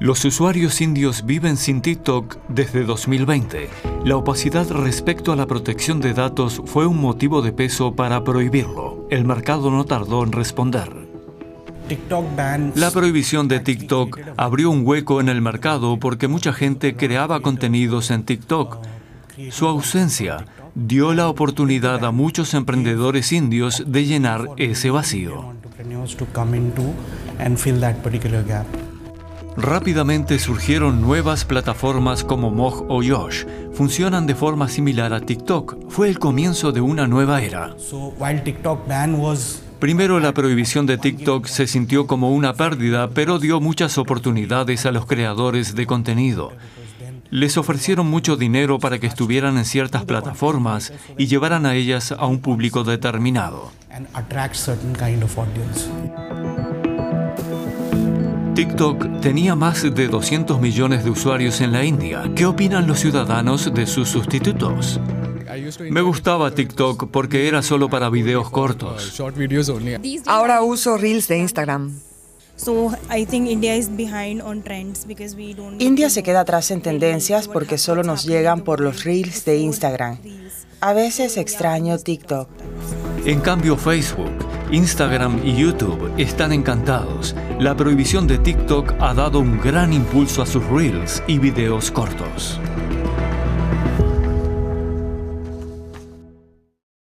Los usuarios indios viven sin TikTok desde 2020. La opacidad respecto a la protección de datos fue un motivo de peso para prohibirlo. El mercado no tardó en responder. La prohibición de TikTok abrió un hueco en el mercado porque mucha gente creaba contenidos en TikTok. Su ausencia dio la oportunidad a muchos emprendedores indios de llenar ese vacío. Rápidamente surgieron nuevas plataformas como Moj o Josh. Funcionan de forma similar a TikTok. Fue el comienzo de una nueva era. Primero, la prohibición de TikTok se sintió como una pérdida, pero dio muchas oportunidades a los creadores de contenido. Les ofrecieron mucho dinero para que estuvieran en ciertas plataformas y llevaran a ellas a un público determinado. TikTok tenía más de 200 millones de usuarios en la India. ¿Qué opinan los ciudadanos de sus sustitutos? Me gustaba TikTok porque era solo para videos cortos. Ahora uso Reels de Instagram. India se queda atrás en tendencias porque solo nos llegan por los Reels de Instagram. A veces extraño TikTok. En cambio, Facebook, Instagram y YouTube están encantados. La prohibición de TikTok ha dado un gran impulso a sus Reels y videos cortos.